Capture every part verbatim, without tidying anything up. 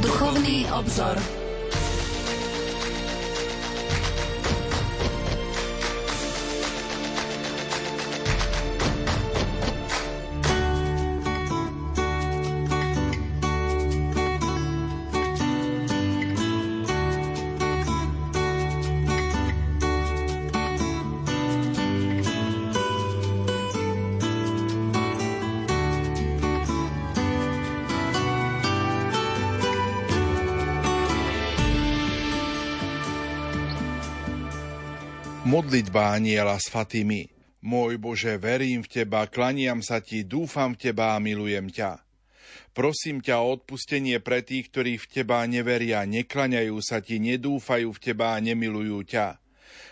Duchovný obzor. Modlitba Anjela s Fatimi. Môj Bože, verím v Teba, klaniam sa Ti, dúfam v Teba a milujem ťa. Prosím ťa o odpustenie pre tých, ktorí v Teba neveria, neklaňajú sa Ti, nedúfajú v Teba a nemilujú ťa.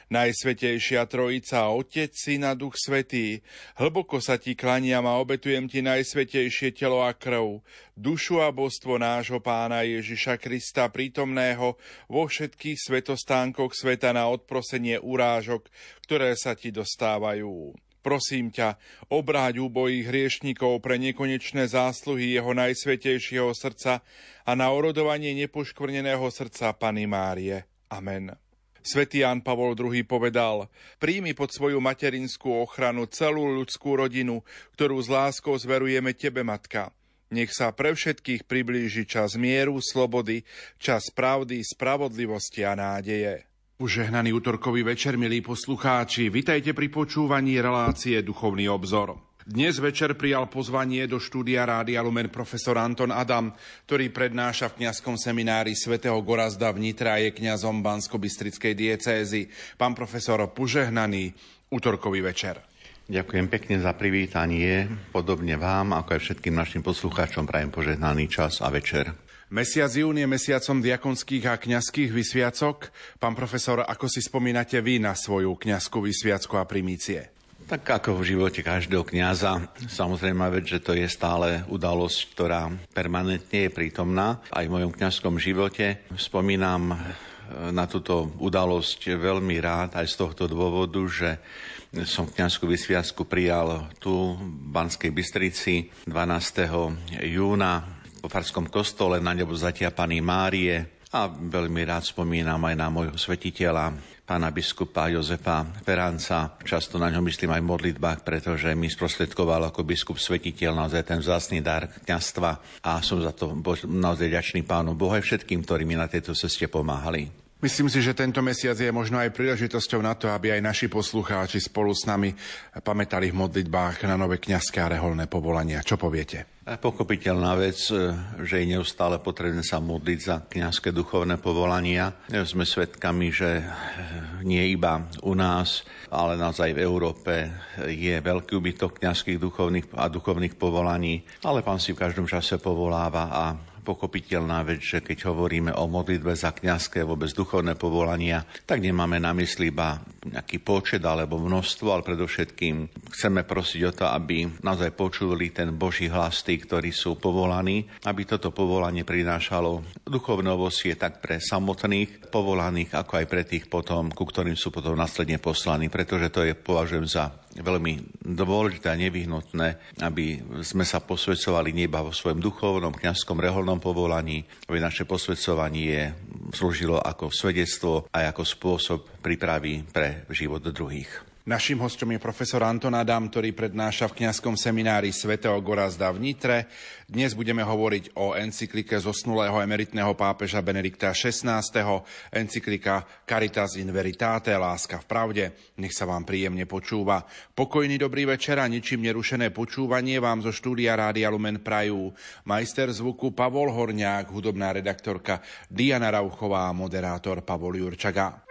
Najsvetejšia Trojica, Otec, Syn a Duch Svätý, hlboko sa Ti klaniam a obetujem Ti najsvetejšie telo a krv, dušu a božstvo nášho Pána Ježiša Krista, prítomného vo všetkých svetostánkoch sveta na odprosenie urážok, ktoré sa Ti dostávajú. Prosím ťa, obráť úbojých hriešnikov pre nekonečné zásluhy jeho najsvetejšieho srdca a na orodovanie nepoškvrneného srdca Panny Márie. Amen. Svätý Ján Pavol druhý povedal: Príjmi pod svoju materinskú ochranu celú ľudskú rodinu, ktorú s láskou zverujeme Tebe, Matka. Nech sa pre všetkých priblíži čas mieru, slobody, čas pravdy, spravodlivosti a nádeje. Požehnaný utorkový večer, milí poslucháči, vitajte pri počúvaní relácie Duchovný obzor. Dnes večer prijal pozvanie do štúdia Rádia Lumen profesor Anton Adam, ktorý prednáša v kňazskom seminári svätého Gorazda v Nitre a je kňazom Banskobystrickej diecézy. Pán profesor, požehnaný utorkový večer. Ďakujem pekne za privítanie. Podobne vám, ako aj všetkým našim poslucháčom, prajem požehnaný čas a večer. Mesiac jún je mesiacom diakonských a kňazských vysviacok. Pán profesor, ako si spomínate vy na svoju kňazskú vysviacku a primície? Tak ako v živote každého kňaza, samozrejme vec, že to je stále udalosť, ktorá permanentne je prítomná aj v mojom kňazskom živote. Spomínam na túto udalosť veľmi rád aj z tohto dôvodu, že som kňazskú vysviacku prijal tu v Banskej Bystrici dvanásteho júna po farskom kostole na nebovzatia Panny Márie a veľmi rád spomínam aj na môjho svätiteľa, pána biskupa Jozefa Feranca. Často na ňo myslím aj v modlitbách, pretože mi sprostredkoval ako biskup svetiteľ naozaj ten vzácny dar kňazstva a som za to naozaj ďačný Pánu Bohu aj všetkým, ktorí mi na tejto ceste pomáhali. Myslím si, že tento mesiac je možno aj príležitosťou na to, aby aj naši poslucháči spolu s nami pamätali v modlitbách na nové kňazské a reholné povolania. Čo poviete? Pochopiteľná vec, že je neustále potrebné sa modliť za kňazské duchovné povolania. Sme svedkami, že nie iba u nás, ale naozaj v Európe je veľký úbytok kňazských duchovných a duchovných povolaní, ale Pán si v každom čase povoláva a pochopiteľná vec, že keď hovoríme o modlitbe za kňazské vôbec duchovné povolania, tak nemáme na mysli iba nejaký počet alebo množstvo, ale predovšetkým chceme prosiť o to, aby naozaj počuli ten Boží hlas tí, ktorí sú povolaní, aby toto povolanie prinášalo duchovné ovocie tak pre samotných povolaných, ako aj pre tých potom, ku ktorým sú potom následne poslaní, pretože to je, považujem za veľmi dôležité a nevyhnutné, aby sme sa posvedcovali nie iba vo svojom duchovnom, kňazskom, reholnom povolaní, aby naše posvedcovanie slúžilo ako svedectvo a ako spôsob prípravy pre život druhých. Naším hostom je profesor Anton Adam, ktorý prednáša v kňazskom seminári svätého Gorazda v Nitre. Dnes budeme hovoriť o encyklike zosnulého emeritného pápeža Benedikta šestnásteho, encyklika Caritas in Veritate, láska v pravde. Nech sa vám príjemne počúva. Pokojný dobrý večer a ničím nerušené počúvanie vám zo štúdia Rádia Lumen prajú majster zvuku Pavol Horňák, hudobná redaktorka Diana Rauchová a moderátor Pavol Jurčaga.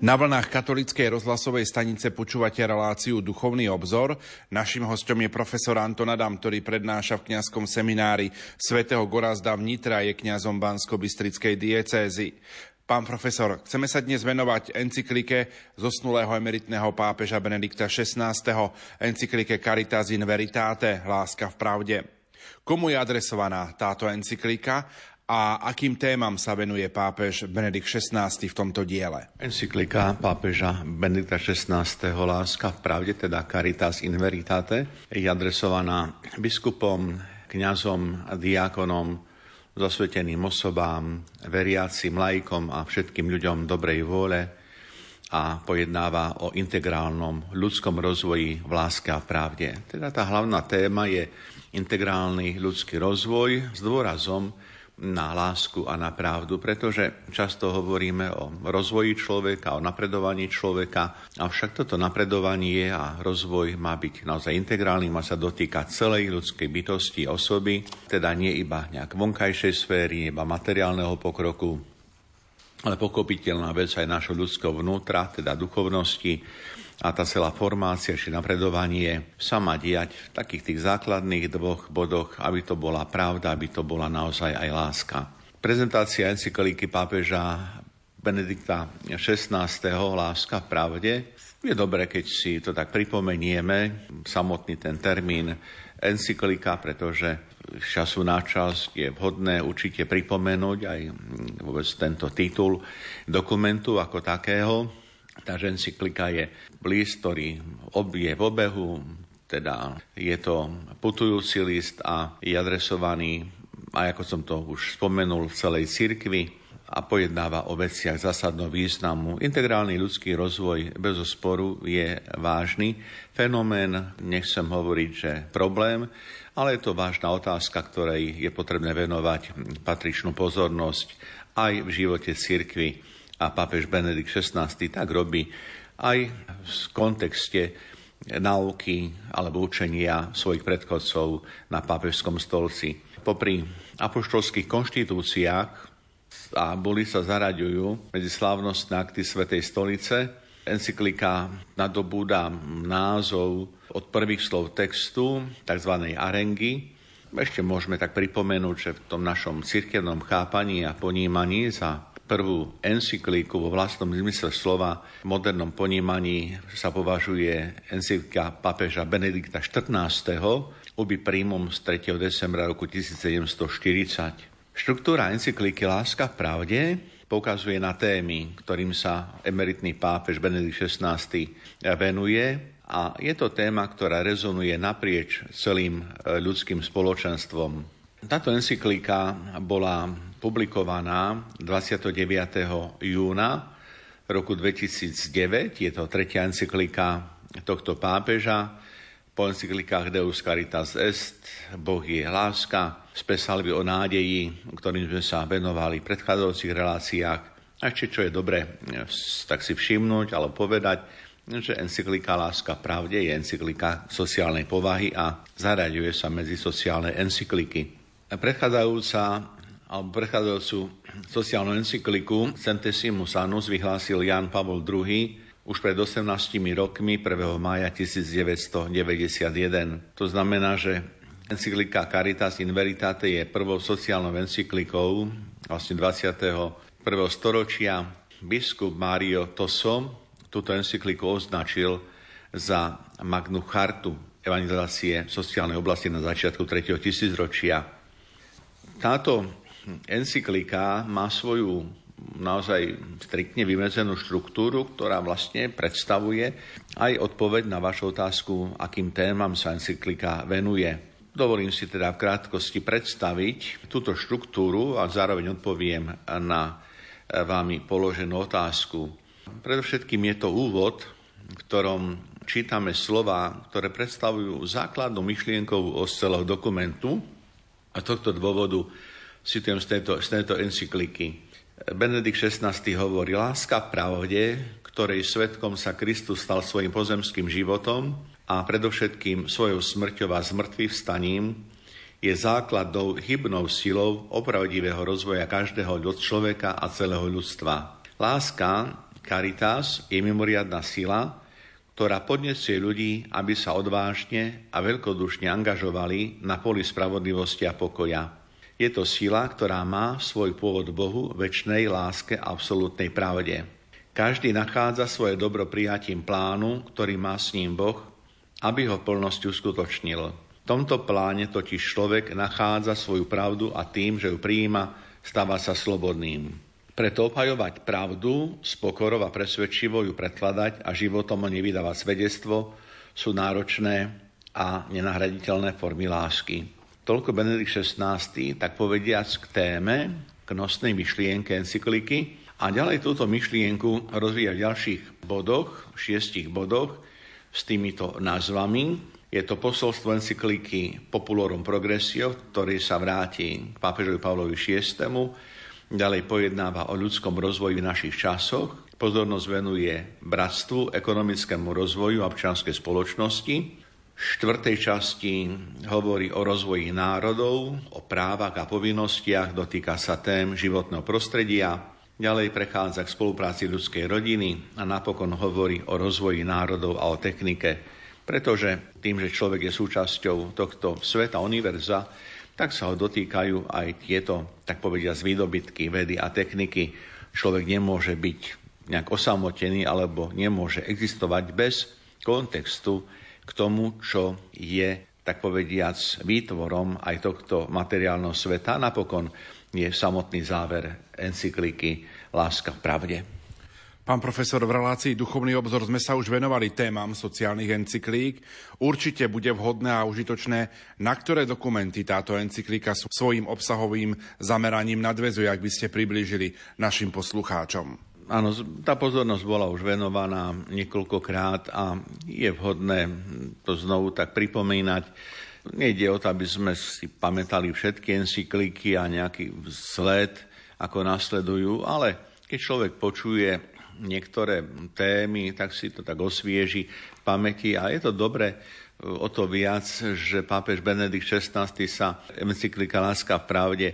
Na vlnách katolíckej rozhlasovej stanice počúvate reláciu Duchovný obzor. Naším hostom je profesor Anton Adam, ktorý prednáša v kňazskom seminári svätého Gorazda v Nitre a je kňazom Banskobystrickej diecézy. Pán profesor, chceme sa dnes venovať encyklike zosnulého emeritného pápeža Benedikta šestnásteho, encyklike Caritas in Veritate, Láska v pravde. Komu je adresovaná táto encyklika? A akým témam sa venuje pápež Benedikt šestnásty v tomto diele? Encyklika pápeža Benedikta šestnásteho Láska v pravde, teda Caritas in Veritate, je adresovaná biskupom, kňazom, diákonom, zasveteným osobám, veriacim, laikom a všetkým ľuďom dobrej vôle a pojednáva o integrálnom ľudskom rozvoji v láske a pravde. Teda tá hlavná téma je integrálny ľudský rozvoj s dôrazom na lásku a na pravdu, pretože často hovoríme o rozvoji človeka, o napredovaní človeka, avšak toto napredovanie a rozvoj má byť naozaj integrálny, má sa dotýkať celej ľudskej bytosti osoby, teda nie iba nejak vonkajšej sféry, iba materiálneho pokroku, ale pochopiteľná vec aj nášho ľudského vnútra, teda duchovnosti, a tá celá formácia či napredovanie sa má diať v takých tých základných dvoch bodoch, aby to bola pravda, aby to bola naozaj aj láska. Prezentácia encyklíky pápeža Benedikta šestnásteho Láska v pravde. Je dobre, keď si to tak pripomenieme, samotný ten termín encyklika, pretože z času na čas je vhodné určite pripomenúť aj vôbec tento titul dokumentu ako takého. Tá encyklika je list, ktorý je v obehu, teda je to putujúci list a je adresovaný, a ako som to už spomenul, v celej cirkvi a pojednáva o veciach zásadného významu. Integrálny ľudský rozvoj bez sporu je vážny fenomén, nechcem hovoriť, že problém, ale je to vážna otázka, ktorej je potrebné venovať patričnú pozornosť aj v živote cirkvi. A pápež Benedikt šestnásty tak robí aj v kontexte náuky alebo učenia svojich predchodcov na pápežskom stolci. Popri apoštolských konštitúciách a boli sa zaraďujú medzi slávnostné akty Svätej stolice, encyklika nadobúda názov od prvých slov textu, tzv. Arengy. Ešte môžeme tak pripomenúť, že v tom našom cirkevnom chápaní a ponímaní za prvú encyklíku vo vlastnom zmysle slova v modernom ponímaní sa považuje encyklika pápeža Benedikta štrnásteho. Ubi primum z tretieho decembra roku tisícsedemstoštyridsať. Štruktúra encyklíky Láska v pravde poukazuje na témy, ktorým sa emeritný pápež Benedikt šestnásty venuje. A je to téma, ktorá rezonuje naprieč celým ľudským spoločenstvom. Táto encyklika bola publikovaná dvadsiateho deviateho júna roku dvetisícdeväť. Je to tretia encyklika tohto pápeža. Po encyklikách Deus Caritas Est, Boh je láska, z Pesalvy o nádeji, ktorým sme sa venovali v predchádzajúcich reláciách. A ešte, čo je dobre tak si všimnúť alebo povedať, že encyklika Láska v pravde je encyklika sociálnej povahy a zaraďuje sa medzi sociálne encykliky. Predchádzajúca alebo predchádzajúcu sociálnu encykliku Centesimus Annus vyhlásil Ján Pavol druhý. už pred osemnástimi rokmi prvého mája tisícdeväťstodeväťdesiatjeden. To znamená, že encyklika Caritas in Veritate je prvou sociálnou encyklikou vlastne dvadsiateho prvého storočia. Biskup Mario Toso túto encykliku označil za Magnu Chartu evangelizácie sociálnej oblasti na začiatku tretieho tisícročia. Táto encyklika má svoju naozaj striktne vymedzenú štruktúru, ktorá vlastne predstavuje aj odpoveď na vašu otázku, akým témam sa encyklika venuje. Dovolím si teda v krátkosti predstaviť túto štruktúru a zároveň odpoviem na vami položenú otázku. Predovšetkým je to úvod, v ktorom čítame slová, ktoré predstavujú základnú myšlienkovú os celého dokumentu. A tohto dôvodu citujem z tejto, z tejto encykliky. Benedikt šestnásty hovorí: láska v pravde, ktorej svedkom sa Kristus stal svojim pozemským životom a predovšetkým svojou smrťou a zmrtvých vstaním, je základnou hybnou silou opravdivého rozvoja každého človeka a celého ľudstva. Láska, Caritas je mimoriadna sila, ktorá podnesie ľudí, aby sa odvážne a veľkodušne angažovali na poli spravodlivosti a pokoja. Je to sila, ktorá má svoj pôvod Bohu, večnej láske a absolútnej pravde. Každý nachádza svoje dobro prijatím plánu, ktorý má s ním Boh, aby ho v plnosti uskutočnil. V tomto pláne totiž človek nachádza svoju pravdu a tým, že ju prijíma, stáva sa slobodným. Preto obhajovať pravdu, spokorov a presvedčivo ju predkladať a životom o nej vydávať svedectvo sú náročné a nenahraditeľné formy lásky. Toľko Benedikt šestnásty, tak povediac k téme, k nosnej myšlienke encykliky. A ďalej túto myšlienku rozvíja v ďalších bodoch, šiestich bodoch, s týmito názvami. Je to posolstvo encykliky Populorum Progressio, ktorý sa vráti k pápežovi Pavlovi šiestemu. Ďalej pojednáva o ľudskom rozvoji v našich časoch. Pozornosť venuje bratstvu, ekonomickému rozvoju a občianskej spoločnosti. V štvrtej časti hovorí o rozvoji národov, o právach a povinnostiach, dotýka sa tém životného prostredia, ďalej prechádza k spolupráci ľudskej rodiny a napokon hovorí o rozvoji národov a o technike, pretože tým, že človek je súčasťou tohto sveta, univerza, tak sa ho dotýkajú aj tieto, tak povedia, výdobytky vedy a techniky. Človek nemôže byť nejak osamotený alebo nemôže existovať bez kontextu k tomu, čo je, tak povediac, výtvorom aj tohto materiálneho sveta. Napokon je samotný záver encykliky Láska v pravde. Pán profesor, v relácii Duchovný obzor sme sa už venovali témam sociálnych encyklík. Určite bude vhodné a užitočné, na ktoré dokumenty táto encyklíka svojím obsahovým zameraním nadväzuje, ak by ste priblížili našim poslucháčom. Áno, tá pozornosť bola už venovaná niekoľkokrát a je vhodné to znovu tak pripomínať. Nejde o to, aby sme si pamätali všetky encykliky a nejaký sled, ako nasledujú, ale keď človek počuje niektoré témy, tak si to tak osvieži v pamäti a je to dobre o to viac, že pápež Benedikt šestnásty sa encyklika Láska v pravde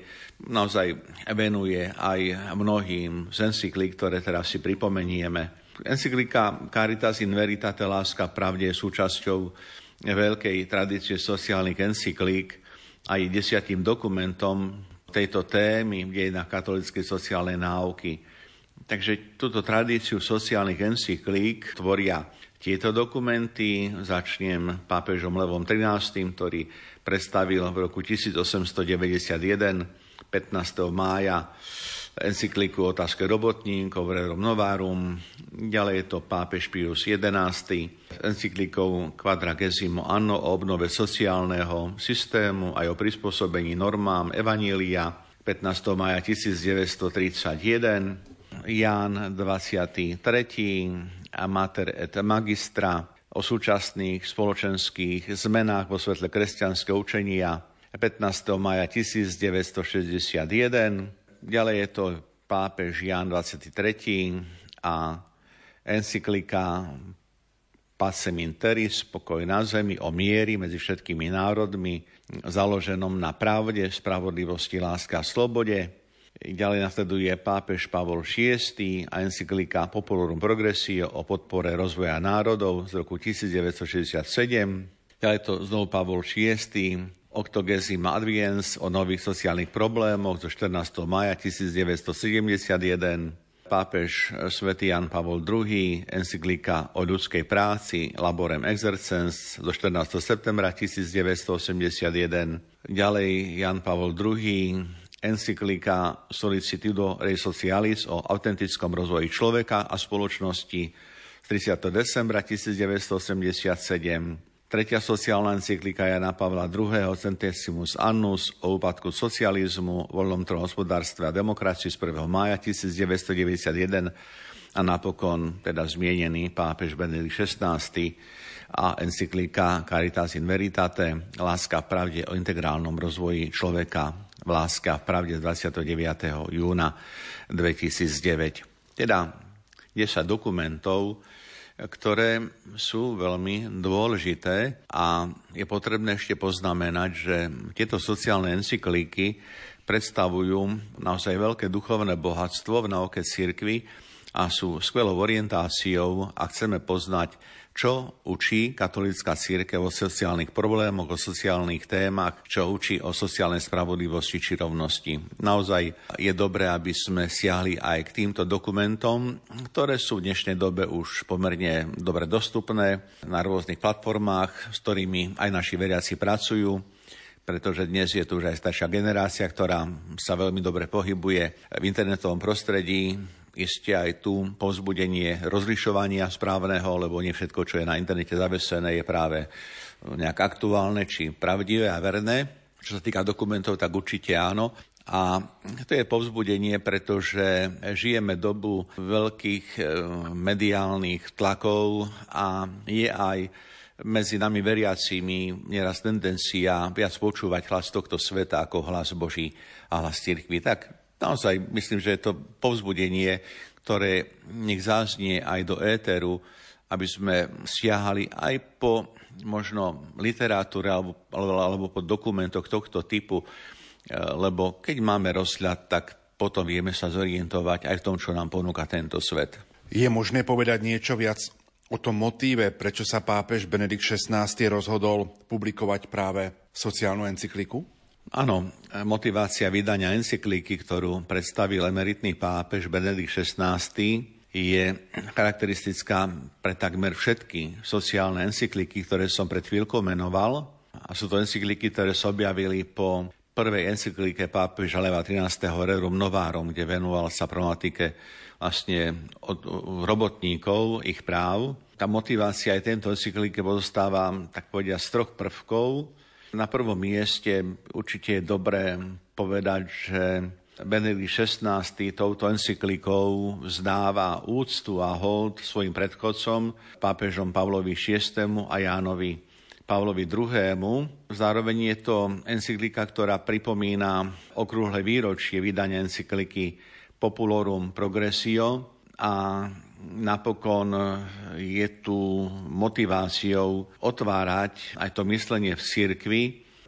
naozaj venuje aj mnohým z encyklík, ktoré teraz si pripomenieme. Encyklika Caritas in Veritate, Láska v pravde, je súčasťou veľkej tradície sociálnych encyklík a je desiatým dokumentom tejto témy v dejinách katolíckej sociálnej náuky. Takže túto tradíciu sociálnych encyklík tvoria tieto dokumenty. Začnem pápežom Levom trinástym, ktorý predstavil v roku tisícosemstodeväťdesiatjeden pätnásteho mája encykliku Otázke robotníkov Rerum Novarum. Ďalej je to pápež Pius jedenásty s encyklikou Quadragesimo Anno o obnove sociálneho systému aj o prispôsobení normám Evanília pätnásteho mája tisícdeväťstotridsaťjeden, Ján dvadsiaty tretí a Mater et Magistra o súčasných spoločenských zmenách vo svetle kresťanského učenia pätnásteho mája tisícdeväťstošesťdesiatjeden. Ďalej je to pápež Ján dvadsiaty tretí a encyklika Pacem in Terris, pokoj na zemi, o mieri medzi všetkými národmi, založenom na pravde, spravodlivosti, láske a slobode. Ďalej nasleduje pápež Pavol šiesty a encyklika Populorum Progressio o podpore rozvoja národov z roku tisícdeväťstošesťdesiatsedem. Ďalej je to znovu Pavol šiesty, Octogesima Adveniens o nových sociálnych problémoch zo štrnásteho mája tisícdeväťstosedemdesiatjeden, pápež svätý Ján Pavol druhý, encyklika o ľudskej práci Laborem Exercens zo štrnásteho septembra tisícdeväťstoosemdesiatjeden, ďalej Ján Pavol druhý, encyklika Sollicitudo Rei Socialis o autentickom rozvoji človeka a spoločnosti z tridsiateho decembra tisícdeväťstoosemdesiatsedem, tretia sociálna encyklika Jana Pavla druhého. Centesimus Annus o úpadku socializmu, voľnom trhohospodárstve a demokracii z prvého mája tisícdeväťstodeväťdesiatjeden a napokon teda zmienený pápež Benedikt šestnásty a encyklika Caritas in Veritate, Láska v pravde o integrálnom rozvoji človeka v Láske a v pravde z dvadsiateho deviateho júna dvetisícdeväť. Teda desať dokumentov, ktoré sú veľmi dôležité a je potrebné ešte poznamenať, že tieto sociálne encyklíky predstavujú naozaj veľké duchovné bohatstvo v náuke cirkvi a a sú skvelou orientáciou, a chceme poznať, čo učí katolícka cirkev o sociálnych problémoch, o sociálnych témach, čo učí o sociálnej spravodlivosti či rovnosti. Naozaj je dobré, aby sme siahli aj k týmto dokumentom, ktoré sú v dnešnej dobe už pomerne dobre dostupné na rôznych platformách, s ktorými aj naši veriaci pracujú, pretože dnes je tu už aj staršia generácia, ktorá sa veľmi dobre pohybuje v internetovom prostredí. Isté aj tu povzbudenie rozlišovania správneho, lebo nie všetko, čo je na internete zavesené, je práve nejak aktuálne či pravdivé a verné. Čo sa týka dokumentov, tak určite áno. A to je povzbudenie, pretože žijeme dobu veľkých mediálnych tlakov a je aj medzi nami veriacimi nieraz tendencia viac počúvať hlas tohto sveta ako hlas Boží a hlas cirkvi. Tak naozaj myslím, že je to povzbudenie, ktoré nech záznie aj do éteru, aby sme siahali aj po možno literatúre alebo, alebo po dokumentoch tohto typu, lebo keď máme rozhľad, tak potom vieme sa zorientovať aj v tom, čo nám ponúka tento svet. Je možné povedať niečo viac o tom motíve, prečo sa pápež Benedikt šestnásty rozhodol publikovať práve sociálnu encykliku? Áno, motivácia vydania encyklíky, ktorú predstavil emeritný pápež Benedikt šestnásty, je charakteristická pre takmer všetky sociálne encyklíky, ktoré som pred chvíľkou menoval. A sú to encyklíky, ktoré sa objavili po prvej encyklíke pápeža Leva trinásteho Rerum Novarum, kde venoval sa problematike vlastne od robotníkov, ich práv. Tá motivácia aj tento encyklíke pozostáva, tak povedia, z troch prvkov. Na prvom mieste určite je dobré povedať, že Benedikt šestnásty touto encyklíkou vzdáva úctu a hold svojim predchodcom, pápežom Pavlovi šiestemu a Jánovi Pavlovi druhému. Zároveň je to encyklika, ktorá pripomína okrúhle výročie vydania encyklíky Populorum Progressio a napokon je tu motiváciou otvárať aj to myslenie v cirkvi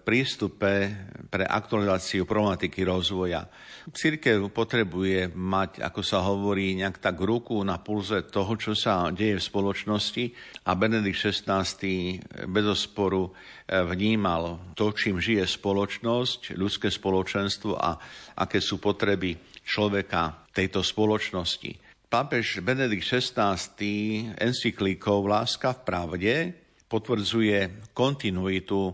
prístupe pre aktualizáciu problematiky rozvoja. Cirkev potrebuje mať, ako sa hovorí, nejak tak ruku na pulze toho, čo sa deje v spoločnosti, a Benedikt šestnásty bezosporu vnímal to, čím žije spoločnosť, ľudské spoločenstvo a aké sú potreby človeka tejto spoločnosti. Pápež Benedikt šestnásty encyklíkou Láska v pravde potvrdzuje kontinuitu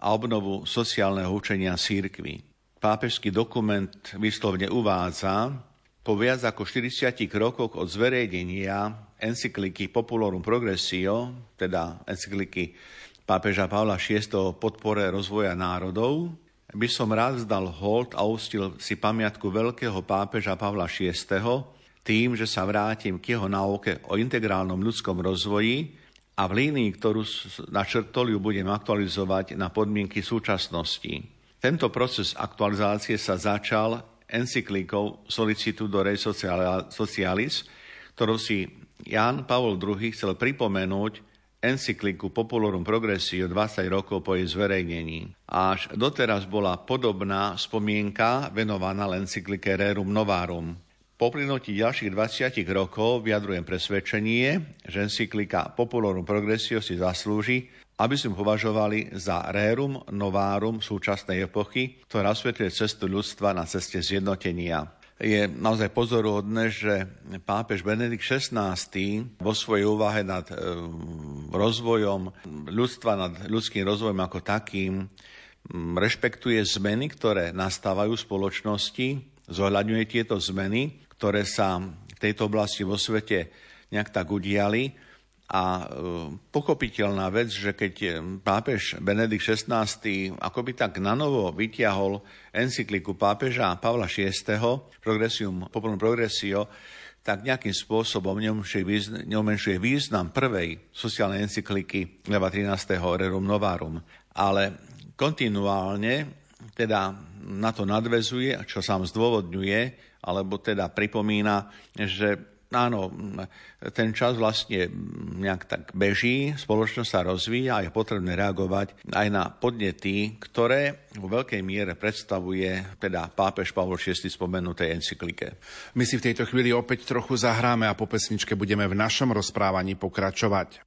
a obnovu sociálneho učenia cirkvi. Pápežský dokument výslovne uvádza, po viac ako štyridsiatich rokoch od zverejnenia encyklíky Populorum Progressio, teda encyklíky pápeža Pavla šiesteho o podpore rozvoja národov, by som rád vzdal hold a uctil si pamiatku veľkého pápeža Pavla šiesteho tým, že sa vrátim k jeho náuke o integrálnom ľudskom rozvoji a v línii, ktorú načrtol, ju budem aktualizovať na podmienky súčasnosti. Tento proces aktualizácie sa začal encyklíkou Sollicitudo Rei Socialis, ktorou si Ján Pavol druhý chcel pripomenúť encyklíku Populorum Progressio dvadsať rokov po jej zverejnení. Až doteraz bola podobná spomienka venovaná encyklike Rerum Novarum. Po uplynutí ďalších dvadsiatich rokov vyjadrujem presvedčenie, že encyklika Populorum Progressio si zaslúži, aby sme považovali za rerum novarum súčasnej epochy, ktorá osvetľuje cestu ľudstva na ceste zjednotenia. Je naozaj pozoruhodné, že pápež Benedikt šestnásty vo svojej úvahe nad e, rozvojom ľudstva, nad ľudským rozvojom ako takým, rešpektuje zmeny, ktoré nastávajú v spoločnosti, zohľadňuje tieto zmeny, ktoré sa v tejto oblasti vo svete nejak tak udiali. A pochopiteľná vec, že keď pápež Benedikt šestnásty akoby tak nanovo vytiahol encykliku pápeža Pavla šiesteho Progressium Populorum Progressio, tak nejakým spôsobom neumenšuje význam prvej sociálnej encykliky Leva trinásteho Rerum Novarum. Ale kontinuálne teda na to nadväzuje, čo sám zdôvodňuje, alebo teda pripomína, že áno, ten čas vlastne nejak tak beží, spoločnosť sa rozvíja a je potrebné reagovať aj na podnety, ktoré vo veľkej miere predstavuje teda pápež Pavol Šiesty spomenutej encyklike. My si v tejto chvíli opäť trochu zahráme a po pesničke budeme v našom rozprávaní pokračovať.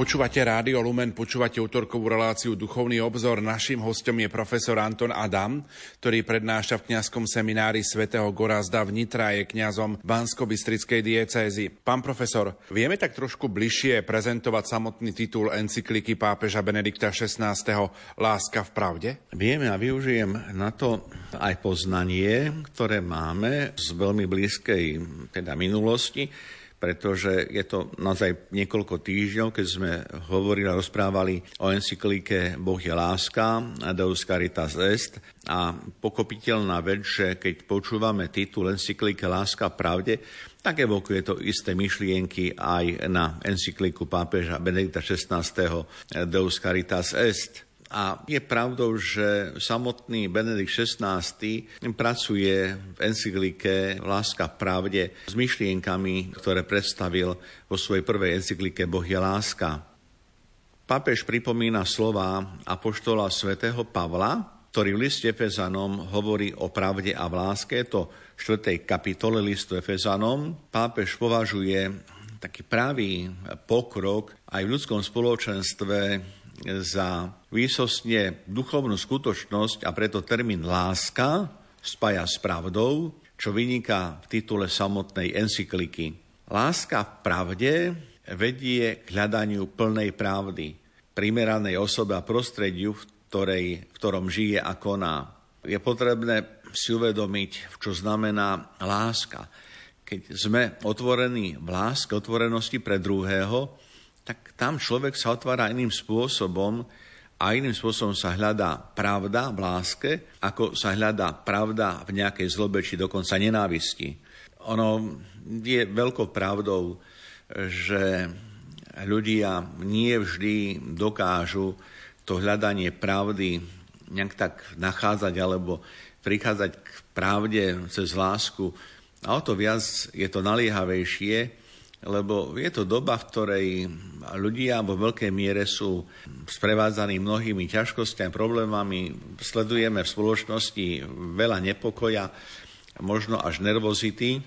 Počúvate Rádio Lumen, počúvate utorkovú reláciu Duchovný obzor. Naším hostom je profesor Anton Adam, ktorý prednáša v kňazskom seminári svätého Gorazda v Nitre a je kňazom Banskobystrickej diecézy. Pán profesor, vieme tak trošku bližšie prezentovať samotný titul encykliky pápeža Benedikta šestnásteho Láska v pravde? Vieme a využijem na to aj poznanie, ktoré máme z veľmi blízkej teda minulosti, pretože je to naozaj niekoľko týždňov, keď sme hovorili a rozprávali o encyklike Boh je láska, Deus Caritas Est, a pochopiteľná vec, že keď počúvame titul encyklike Láska pravde, tak evokuje to isté myšlienky aj na encykliku pápeža Benedikta šestnásteho Deus Caritas Est. A je pravdou, že samotný Benedikt šestnásty pracuje v encyklike Láska pravde s myšlienkami, ktoré predstavil vo svojej prvej encyklike Boh je láska. Pápež pripomína slova apoštola svätého Pavla, ktorý v liste Efezanom hovorí o pravde a v láske. Je to štvrtej kapitole listu Efezanom. Pápež považuje taký pravý pokrok aj v ľudskom spoločenstve za výsostne duchovnú skutočnosť, a preto termín láska spája s pravdou, čo vyniká v titule samotnej encykliky. Láska v pravde vedie k hľadaniu plnej pravdy, primeranej osobe a prostrediu, v, ktorej, v ktorom žije a koná. Je potrebné si uvedomiť, čo znamená láska. Keď sme otvorení v láske, otvorenosti pre druhého, tak tam človek sa otvára iným spôsobom a iným spôsobom sa hľadá pravda v láske, ako sa hľadá pravda v nejakej zlobe či dokonca nenávisti. Ono je veľkou pravdou, že ľudia nie vždy dokážu to hľadanie pravdy nejak tak nachádzať alebo prichádzať k pravde cez lásku. A o to viac je to naliehavejšie, lebo je to doba, v ktorej ľudia vo veľkej miere sú sprevádzaní mnohými ťažkosťami, problémami. Sledujeme v spoločnosti veľa nepokoja, možno až nervozity.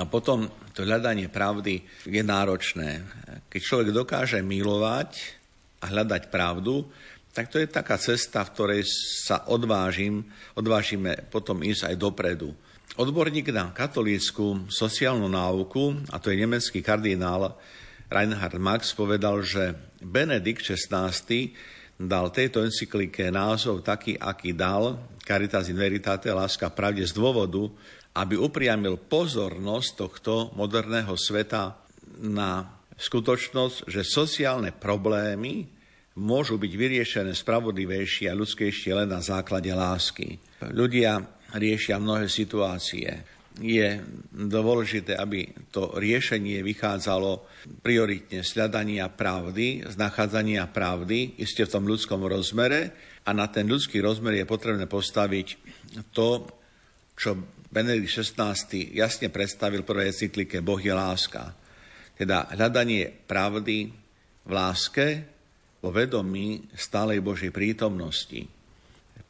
A potom to hľadanie pravdy je náročné. Keď človek dokáže milovať a hľadať pravdu, tak to je taká cesta, v ktorej sa odvážim, odvážime potom ísť aj dopredu. Odborník na katolícku sociálnu náuku, a to je nemecký kardinál Reinhard Marx, povedal, že Benedikt šestnásty dal tejto encyklike názov taký, aký dal, Caritas in Veritate, Láska pravde, z dôvodu, aby upriamil pozornosť tohto moderného sveta na skutočnosť, že sociálne problémy môžu byť vyriešené spravodlivejšie a ľudskejšie len na základe lásky. Ľudia riešia mnohé situácie. Je dôležité, aby to riešenie vychádzalo prioritne z hľadania pravdy, z nachádzania pravdy, iste v tom ľudskom rozmere, a na ten ľudský rozmer je potrebné postaviť to, čo Benedikt šestnásty jasne predstavil v prvej encyklike Boh je láska. Teda hľadanie pravdy v láske, vo vedomí stálej Božej prítomnosti.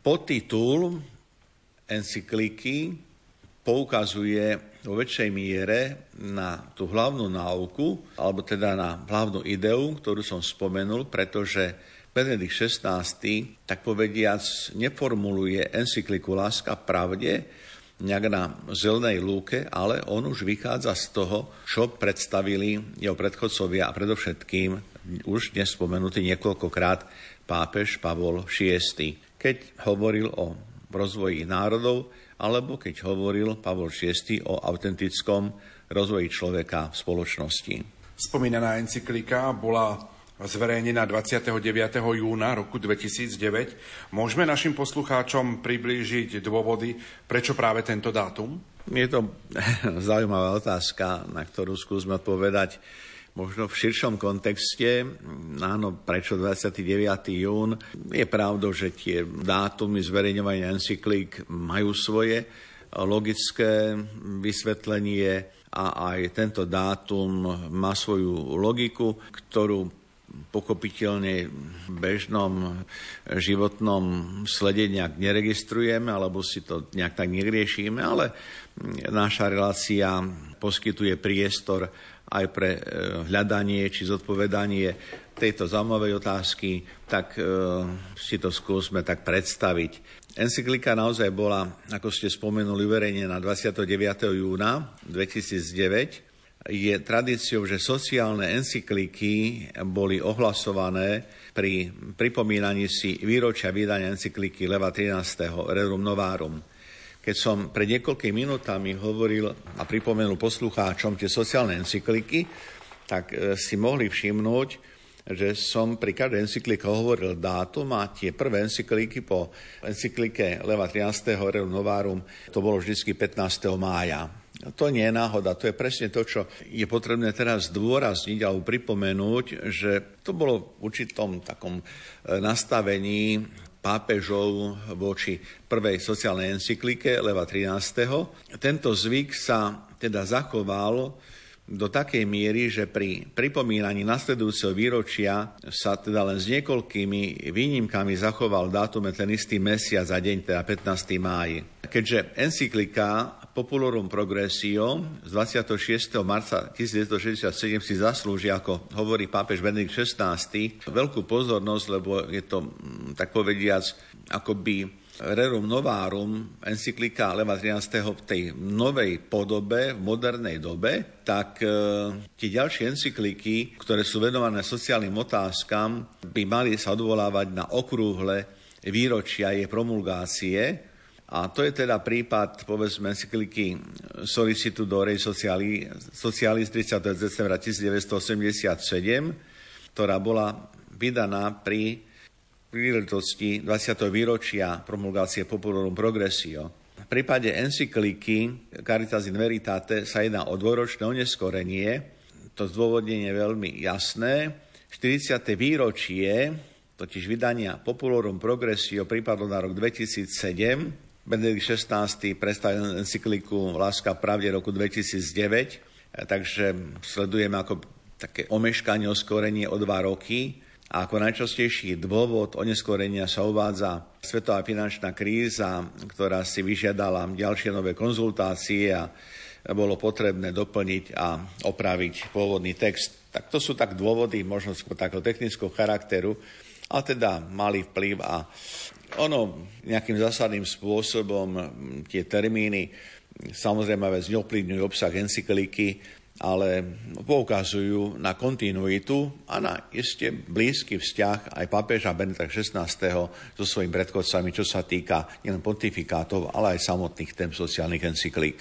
Podtitul encykliky poukazuje vo väčšej miere na tú hlavnú náuku, alebo teda na hlavnú ideu, ktorú som spomenul, pretože Benedikt šestnásty, tak povediac, neformuluje encykliku Láska pravde nejak na zelenej lúke, ale on už vychádza z toho, čo predstavili jeho predchodcovia a predovšetkým už dnes spomenutý niekoľkokrát pápež Pavol šiesty, keď hovoril o v rozvoji národov, alebo keď hovoril Pavol šiesty o autentickom rozvoji človeka v spoločnosti. Spomínaná encyklika bola zverejnená dvadsiateho deviateho júna roku dvetisícdeväť. Môžeme našim poslucháčom priblížiť dôvody, prečo práve tento dátum? Je to zaujímavá otázka, na ktorú skúsme odpovedať možno v širšom kontexte. Áno, prečo dvadsiateho deviateho júna? Je pravdou, že tie dátumy zverejňovania encyklík majú svoje logické vysvetlenie a aj tento dátum má svoju logiku, ktorú pochopiteľne bežnom životnom slede nejak neregistrujeme alebo si to nejak tak neriešime, ale naša relácia poskytuje priestor aj pre hľadanie či zodpovedanie tejto zaujímavej otázky, tak si to skúsme tak predstaviť. Encyklika naozaj bola, ako ste spomenuli, uverejnená dvadsiateho deviateho júna dvetisícdeväť. Je tradíciou, že sociálne encyklíky boli ohlasované pri pripomínaní si výročia vydania encyklíky Leva trinásteho Rerum Novarum. Keď som pred niekoľkými minútami hovoril a pripomenul poslucháčom tie sociálne encyklíky, tak si mohli všimnúť, že som pri každej encyklíke hovoril dátum a tie prvé encyklíky po encyklíke Leva trinásteho Rerum Novarum to bolo vždy pätnásteho mája. To nie je náhoda, to je presne to, čo je potrebné teraz zdôrazniť alebo pripomenúť, že to bolo v určitom takom nastavení pápežov voči prvej sociálnej encyklike Leva trinásteho. Tento zvyk sa teda zachoval do takej miery, že pri pripomínaní nasledujúceho výročia sa teda len s niekoľkými výnimkami zachoval dátum ten istý mesiac a deň, teda pätnásteho máj. Keďže encyklika Populorum Progressio z dvadsiateho šiesteho marca devätnásťstošesťdesiatsedem si zaslúži, ako hovorí pápež Benedikt šestnásty, veľkú pozornosť, lebo je to, tak povediac, akoby Rerum Novarum, encyklika Leva trinásteho v tej novej podobe, v modernej dobe, tak e, tie ďalšie encykliky, ktoré sú venované sociálnym otázkam, by mali sa odvolávať na okrúhle výročia jej promulgácie. A to je teda prípad, povedzme, encykliky Sollicitudo Rei Socialis tridsiateho decembra devätnásťstoosemdesiatsedem, ktorá bola vydaná pri príležitosti dvadsiateho výročia promulgácie Populorum Progressio. V prípade encykliky Caritas in Veritate sa jedná o dvojročné oneskorenie. To zdôvodnenie je veľmi jasné. štyridsiate výročie, totiž vydania Populorum Progressio, pripadlo na rok dvetisícsedem. Benedikt šestnásty predstavil encykliku Láska pravde roku dvetisícdeväť, takže sledujeme ako také omeškanie, oskorenie o dva roky. A ako najčastejší dôvod oneskorenia sa uvádza svetová finančná kríza, ktorá si vyžiadala ďalšie nové konzultácie a bolo potrebné doplniť a opraviť pôvodný text. Tak to sú tak dôvody, možno skôr takého technického charakteru, a teda mali vplyv a ono nejakým zásadným spôsobom tie termíny samozrejme vec neovplyvňujú obsah encyklíky, ale poukazujú na kontinuitu a na iste blízky vzťah aj pápeža Benedikta šestnásteho so svojimi predchodcami, čo sa týka nielen pontifikátov, ale aj samotných tém sociálnych encyklík.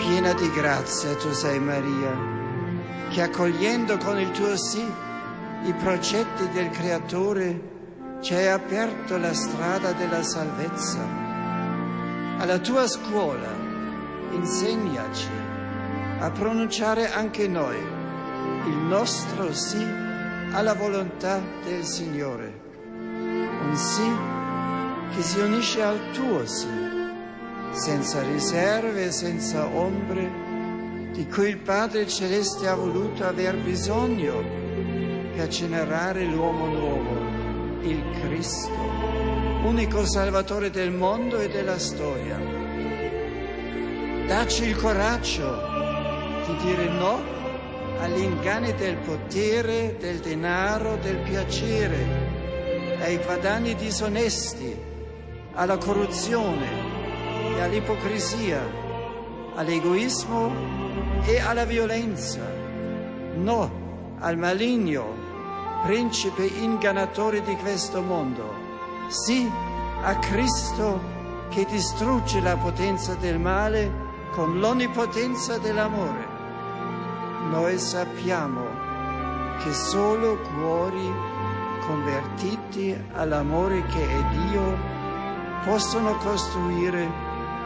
Piena di grazia tu sei Maria, che accogliendo con il tuo sì i progetti del Creatore ci hai aperto la strada della salvezza. Alla tua scuola insegnaci a pronunciare anche noi il nostro sì alla volontà del Signore, un sì che si unisce al tuo sì, senza riserve e senza ombre, di cui il Padre Celeste ha voluto aver bisogno per generare l'uomo nuovo, il Cristo, unico Salvatore del mondo e della storia. Dacci il coraggio di dire no all'inganno del potere, del denaro, del piacere, ai guadagni disonesti, alla corruzione e all'ipocrisia, all'egoismo e alla violenza, no al maligno, principe ingannatore di questo mondo, sì a Cristo che distrugge la potenza del male con l'onnipotenza dell'amore. Noi sappiamo che solo cuori convertiti all'amore che è Dio possono costruire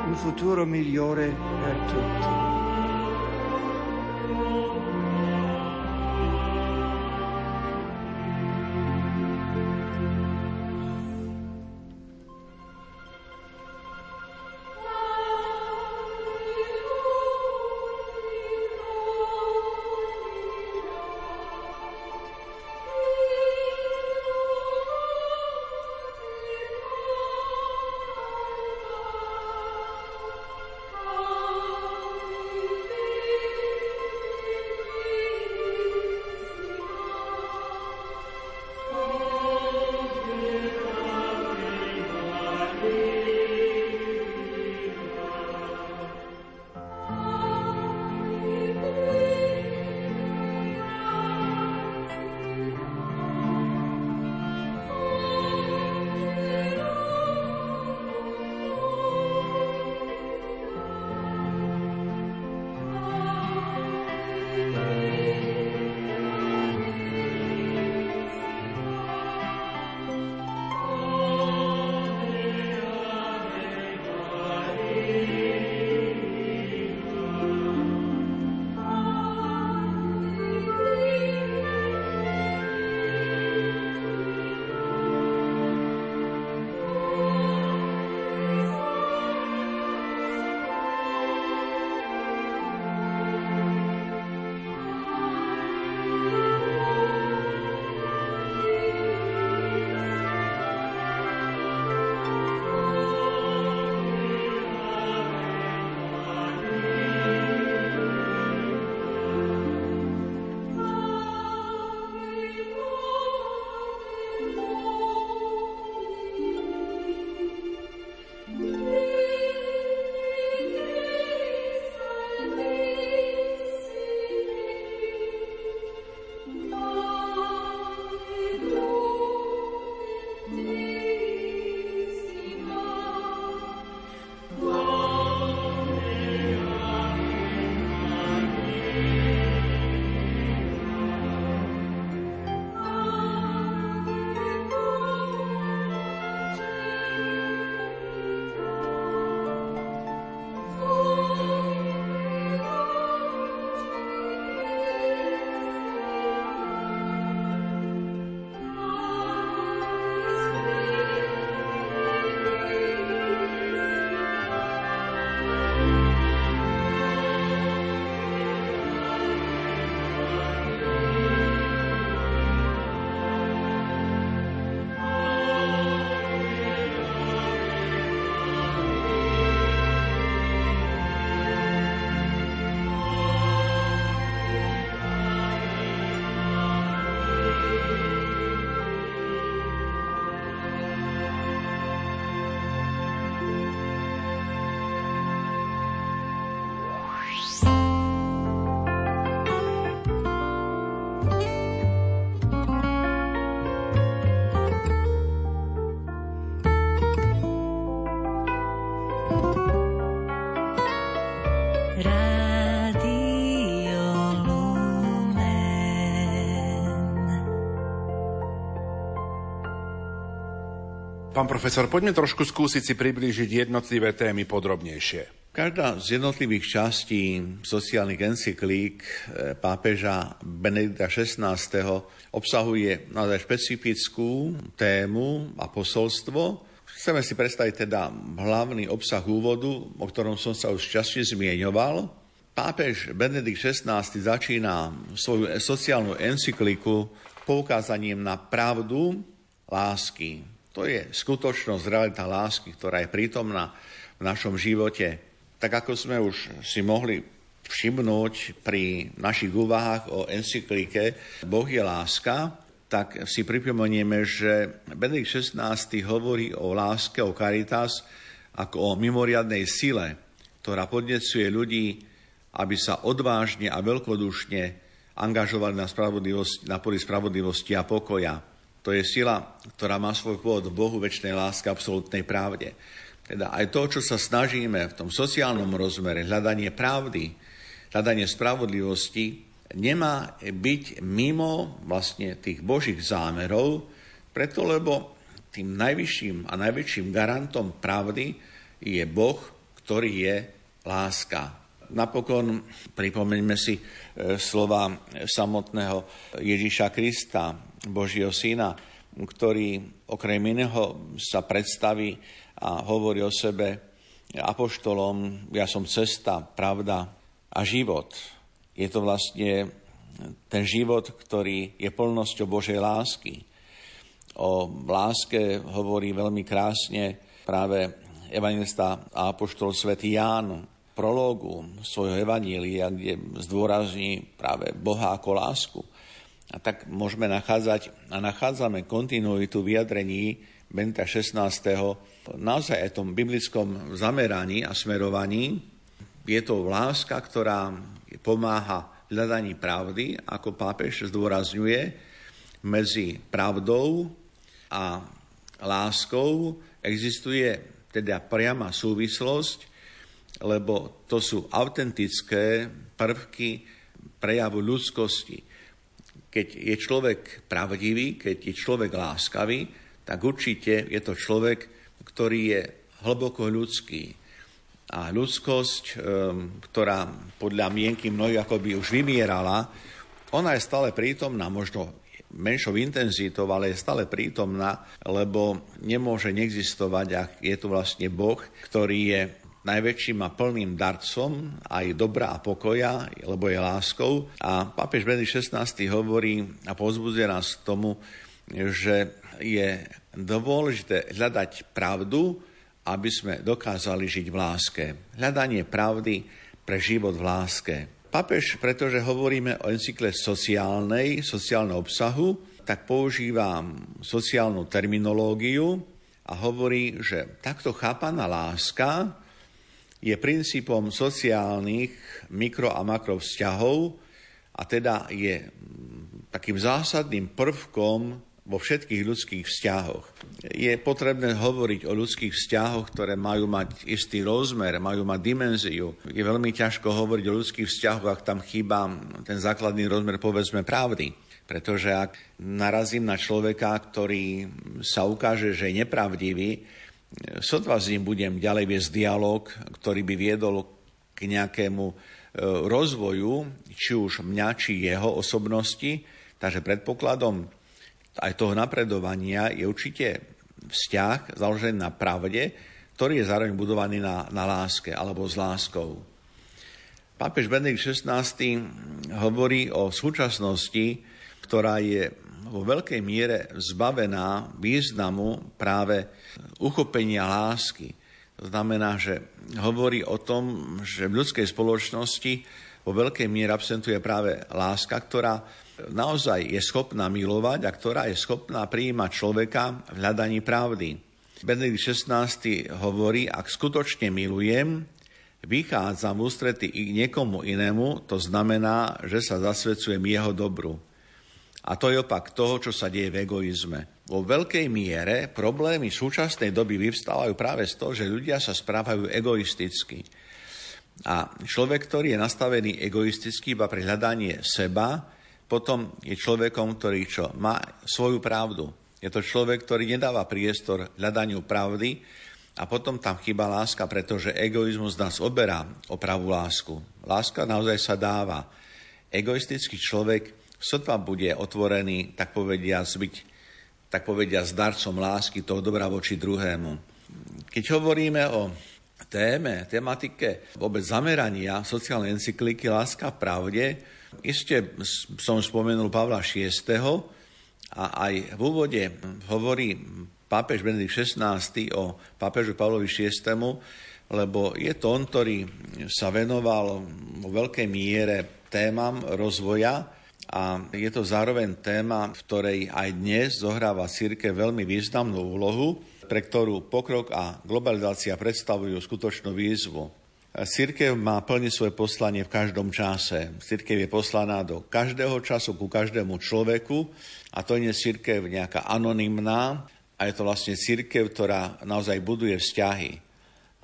un futuro migliore per tutti. Pán profesor, poďme trošku skúsiť si priblížiť jednotlivé témy podrobnejšie. Každá z jednotlivých častí sociálnych encyklík pápeža Benedikta šestnásteho obsahuje naozaj špecifickú tému a posolstvo. Chceme si predstaviť teda hlavný obsah úvodu, o ktorom som sa už časte zmieňoval. Pápež Benedikt šestnásty začína svoju sociálnu encyklíku poukázaním na pravdu lásky. To je skutočnosť, realita lásky, ktorá je prítomná v našom živote. Tak ako sme už si mohli všimnúť pri našich úvahách o encyklíke Boh je láska, tak si pripomenieme, že Benedikt šestnásty hovorí o láske, o caritas, ako o mimoriadnej sile, ktorá podnecuje ľudí, aby sa odvážne a veľkodušne angažovali na, na poli spravodlivosti a pokoja. To je sila, ktorá má svoj pôvod v Bohu, večnej láske, absolútnej pravde. Teda aj to, čo sa snažíme v tom sociálnom rozmere, hľadanie pravdy, hľadanie spravodlivosti, nemá byť mimo vlastne tých božích zámerov, preto lebo tým najvyšším a najväčším garantom pravdy je Boh, ktorý je láska. Napokon pripomeňme si slova samotného Ježiša Krista, Božieho syna, ktorý okrem iného sa predstaví a hovorí o sebe apoštolom: ja som cesta, pravda a život. Je to vlastne ten život, ktorý je plnosťou Božej lásky. O láske hovorí veľmi krásne práve evanjelista a apoštol svätý Ján v prológu svojho evanjelia, kde zdôrazní práve Boha ako lásku. A tak môžeme nachádzať a nachádzame kontinuitu vyjadrení Benedikta šestnásteho naozaj aj v tom biblickom zameraní a smerovaní. Je to láska, ktorá pomáha v hľadaní pravdy, ako pápež zdôrazňuje. Medzi pravdou a láskou existuje teda priama súvislosť, lebo to sú autentické prvky prejavu ľudskosti. Keď je človek pravdivý, keď je človek láskavý, tak určite je to človek, ktorý je hlboko ľudský. A ľudskosť, ktorá podľa mienky mnohých akoby už vymierala, ona je stále prítomná, možno menšou intenzitou, ale je stále prítomná, lebo nemôže neexistovať, ak je tu vlastne Boh, ktorý je najväčším a plným darcom aj dobra a pokoja, lebo je láskou. A pápež Benedikt šestnásty hovorí a povzbudzuje nás k tomu, že je dôležité hľadať pravdu, aby sme dokázali žiť v láske. Hľadanie pravdy pre život v láske. Pápež, pretože hovoríme o encykle sociálnej, sociálneho obsahu, tak používa sociálnu terminológiu a hovorí, že takto chápaná láska je princípom sociálnych mikro- a makrovzťahov a teda je takým zásadným prvkom vo všetkých ľudských vzťahoch. Je potrebné hovoriť o ľudských vzťahoch, ktoré majú mať istý rozmer, majú mať dimenziu. Je veľmi ťažko hovoriť o ľudských vzťahoch, ak tam chýba ten základný rozmer, povedzme, pravdy. Pretože ak narazím na človeka, ktorý sa ukáže, že je nepravdivý, sotva s ním budem ďalej viesť dialog, ktorý by viedol k nejakému rozvoju, či už mňa, či jeho osobnosti. Takže predpokladom aj toho napredovania je určite vzťah založený na pravde, ktorý je zároveň budovaný na, na láske alebo s láskou. Pápež Benedikt šestnásty hovorí o súčasnosti, ktorá je vo veľkej miere zbavená významu práve uchopenia lásky. To znamená, že hovorí o tom, že v ľudskej spoločnosti vo veľkej miere absentuje práve láska, ktorá naozaj je schopná milovať a ktorá je schopná prijímať človeka v hľadaní pravdy. Benedikt šestnásty hovorí: ak skutočne milujem, vychádzam v ústrety i niekomu inému, to znamená, že sa zasvedcujem jeho dobru. A to je opak toho, čo sa deje v egoizme. Vo veľkej miere problémy súčasnej doby vyvstávajú práve z toho, že ľudia sa správajú egoisticky. A človek, ktorý je nastavený egoisticky iba pre hľadanie seba, potom je človekom, ktorý čo? Má svoju pravdu. Je to človek, ktorý nedáva priestor hľadaniu pravdy a potom tam chýba láska, pretože egoizmus nás oberá o pravú lásku. Láska naozaj sa dáva. Egoistický človek sotva bude otvorený, tak povediac, byť, tak povediac, darcom lásky, toho dobra voči druhému. Keď hovoríme o téme, tematike, vôbec zamerania sociálnej encykliky Láska v pravde, iste som spomenul Pavla šiesteho. A aj v úvode hovorí pápež Benedikt šestnásty o pápežu Pavlovi šiestemu., lebo je to on, ktorý sa venoval vo veľkej miere témam rozvoja a je to zároveň téma, v ktorej aj dnes zohráva cirkev veľmi významnú úlohu, pre ktorú pokrok a globalizácia predstavujú skutočnú výzvu. Cirkev má plniť svoje poslanie v každom čase. Cirkev je poslaná do každého času, ku každému človeku a to nie je cirkev nejaká anonymná a je to vlastne cirkev, ktorá naozaj buduje vzťahy.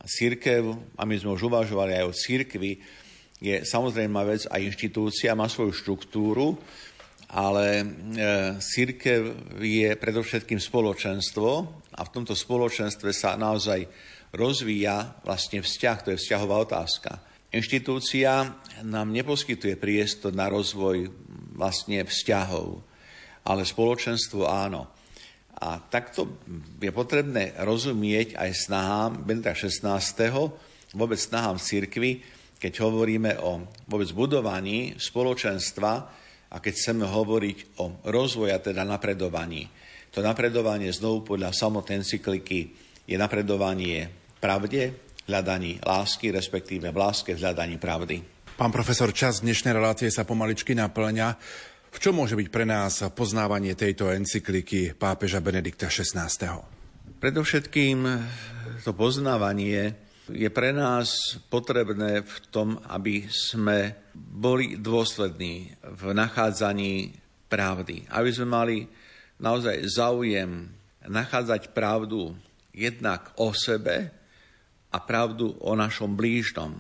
Cirkev, a my sme už uvažovali aj o cirkvi, je samozrejme vec a inštitúcia, má svoju štruktúru, ale cirkev je predovšetkým spoločenstvo a v tomto spoločenstve sa naozaj rozvíja vlastne vzťah, to je vzťahová otázka. Inštitúcia nám neposkytuje priestor na rozvoj vlastne vzťahov, ale spoločenstvo áno. A takto je potrebné rozumieť aj snahám Benedikta šestnásteho., vôbec snahám cirkvi, keď hovoríme o vôbec budovaní spoločenstva, a keď chceme hovoriť o rozvoji, teda napredovaní. To napredovanie znovu podľa samotnej encykliky je napredovanie pravde, hľadaní lásky, respektíve v láske hľadaní pravdy. Pán profesor, čas dnešnej relácie sa pomaličky naplňa. V čom môže byť pre nás poznávanie tejto encykliky pápeža Benedikta šestnásteho? Predovšetkým to poznávanie je pre nás potrebné v tom, aby sme boli dôslední v nachádzaní pravdy. Aby sme mali naozaj záujem nachádzať pravdu jednak o sebe a pravdu o našom blížnom.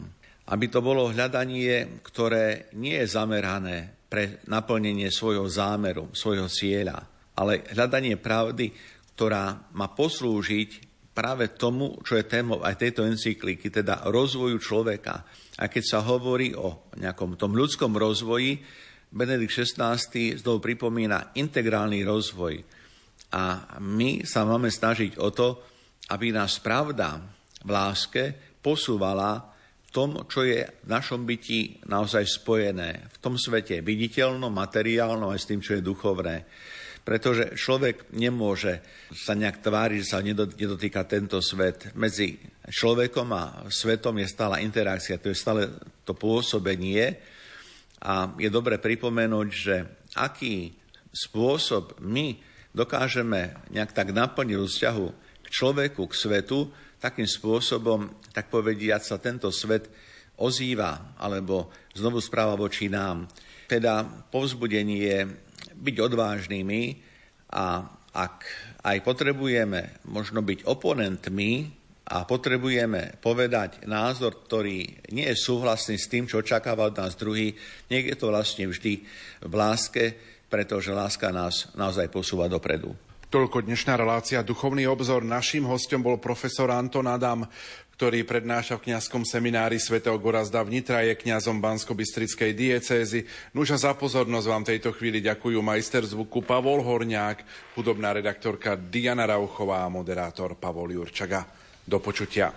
Aby to bolo hľadanie, ktoré nie je zamerané pre naplnenie svojho zámeru, svojho cieľa, ale hľadanie pravdy, ktorá má poslúžiť práve tomu, čo je témou aj tejto encykliky, teda rozvoju človeka. A keď sa hovorí o nejakom tom ľudskom rozvoji, Benedikt šestnásty znovu pripomína integrálny rozvoj. A my sa máme snažiť o to, aby nás pravda v láske posúvala v tom, čo je v našom byti naozaj spojené. V tom svete viditeľnom, materiálnom aj s tým, čo je duchovné. Pretože človek nemôže sa nejak tváriť, že sa nedotýka tento svet. Medzi človekom a svetom je stála interakcia, to je stále to pôsobenie. A je dobre pripomenúť, že aký spôsob my dokážeme nejak tak naplniť vzťahu k človeku, k svetu, takým spôsobom, tak povediať, sa tento svet ozýva, alebo znovu správa voči nám. Teda povzbudenie byť odvážnymi a ak aj potrebujeme možno byť oponentmi a potrebujeme povedať názor, ktorý nie je súhlasný s tým, čo očakáva od nás druhý, nech je to vlastne vždy v láske, pretože láska nás naozaj posúva dopredu. Toľko dnešná relácia Duchovný obzor. Naším hostom bol profesor Anton Adam, ktorý prednáša v kňazskom seminári svätého Gorazda v Nitra, je kňazom Banskobystrickej diecézy. Nuž a za pozornosť vám tejto chvíli ďakujú majster zvuku Pavol Horňák, hudobná redaktorka Diana Rauchová a moderátor Pavol Jurčaga. Do počutia.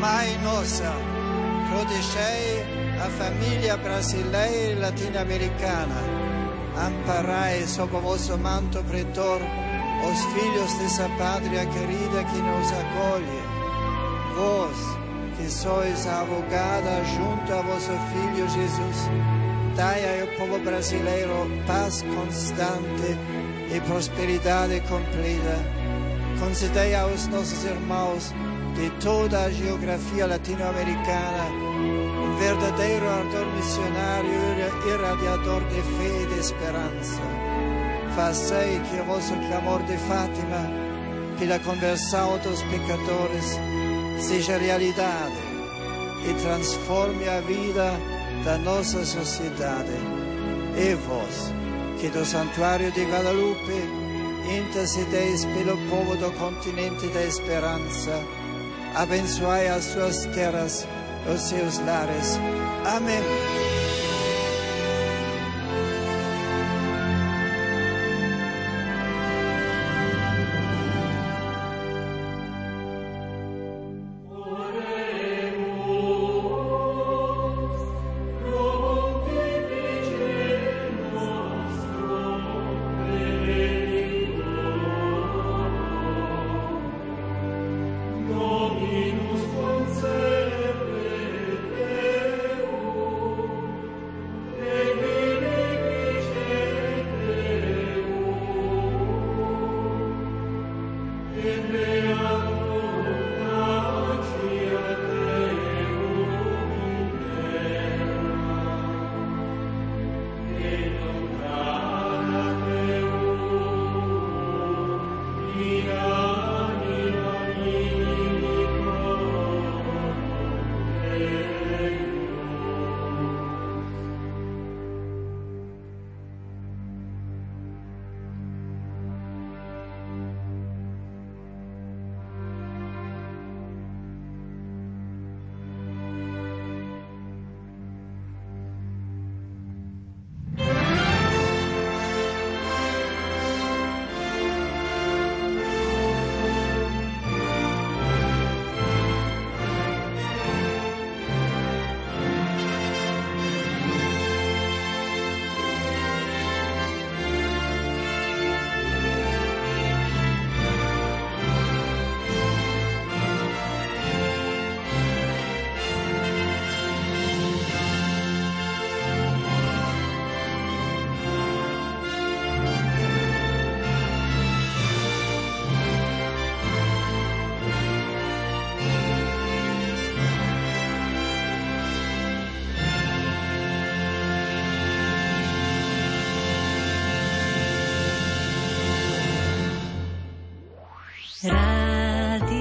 Mai Nossa, codicei a famiglia brasileira e latino-americana, amparai sob o vosso manto pretor os filhos dessa pátria querida que nos acolhe. Vós, que sois a advogada junto a vosso Filho Jesus, dai ao povo brasileiro paz constante e prosperidade completa. Concedei aos nossos irmãos de toda a geografia latino-americana, um verdadeiro ardor missionário e irradiador de fé e de esperança. Fazei que o vosso clamor de Fátima, pela conversão dos pecadores, seja realidade e transforme a vida da nossa sociedade. E vós, que do santuário de Guadalupe intercedeis pelo povo do continente da esperança, abençoai as suas terras, os seus lares. Amém.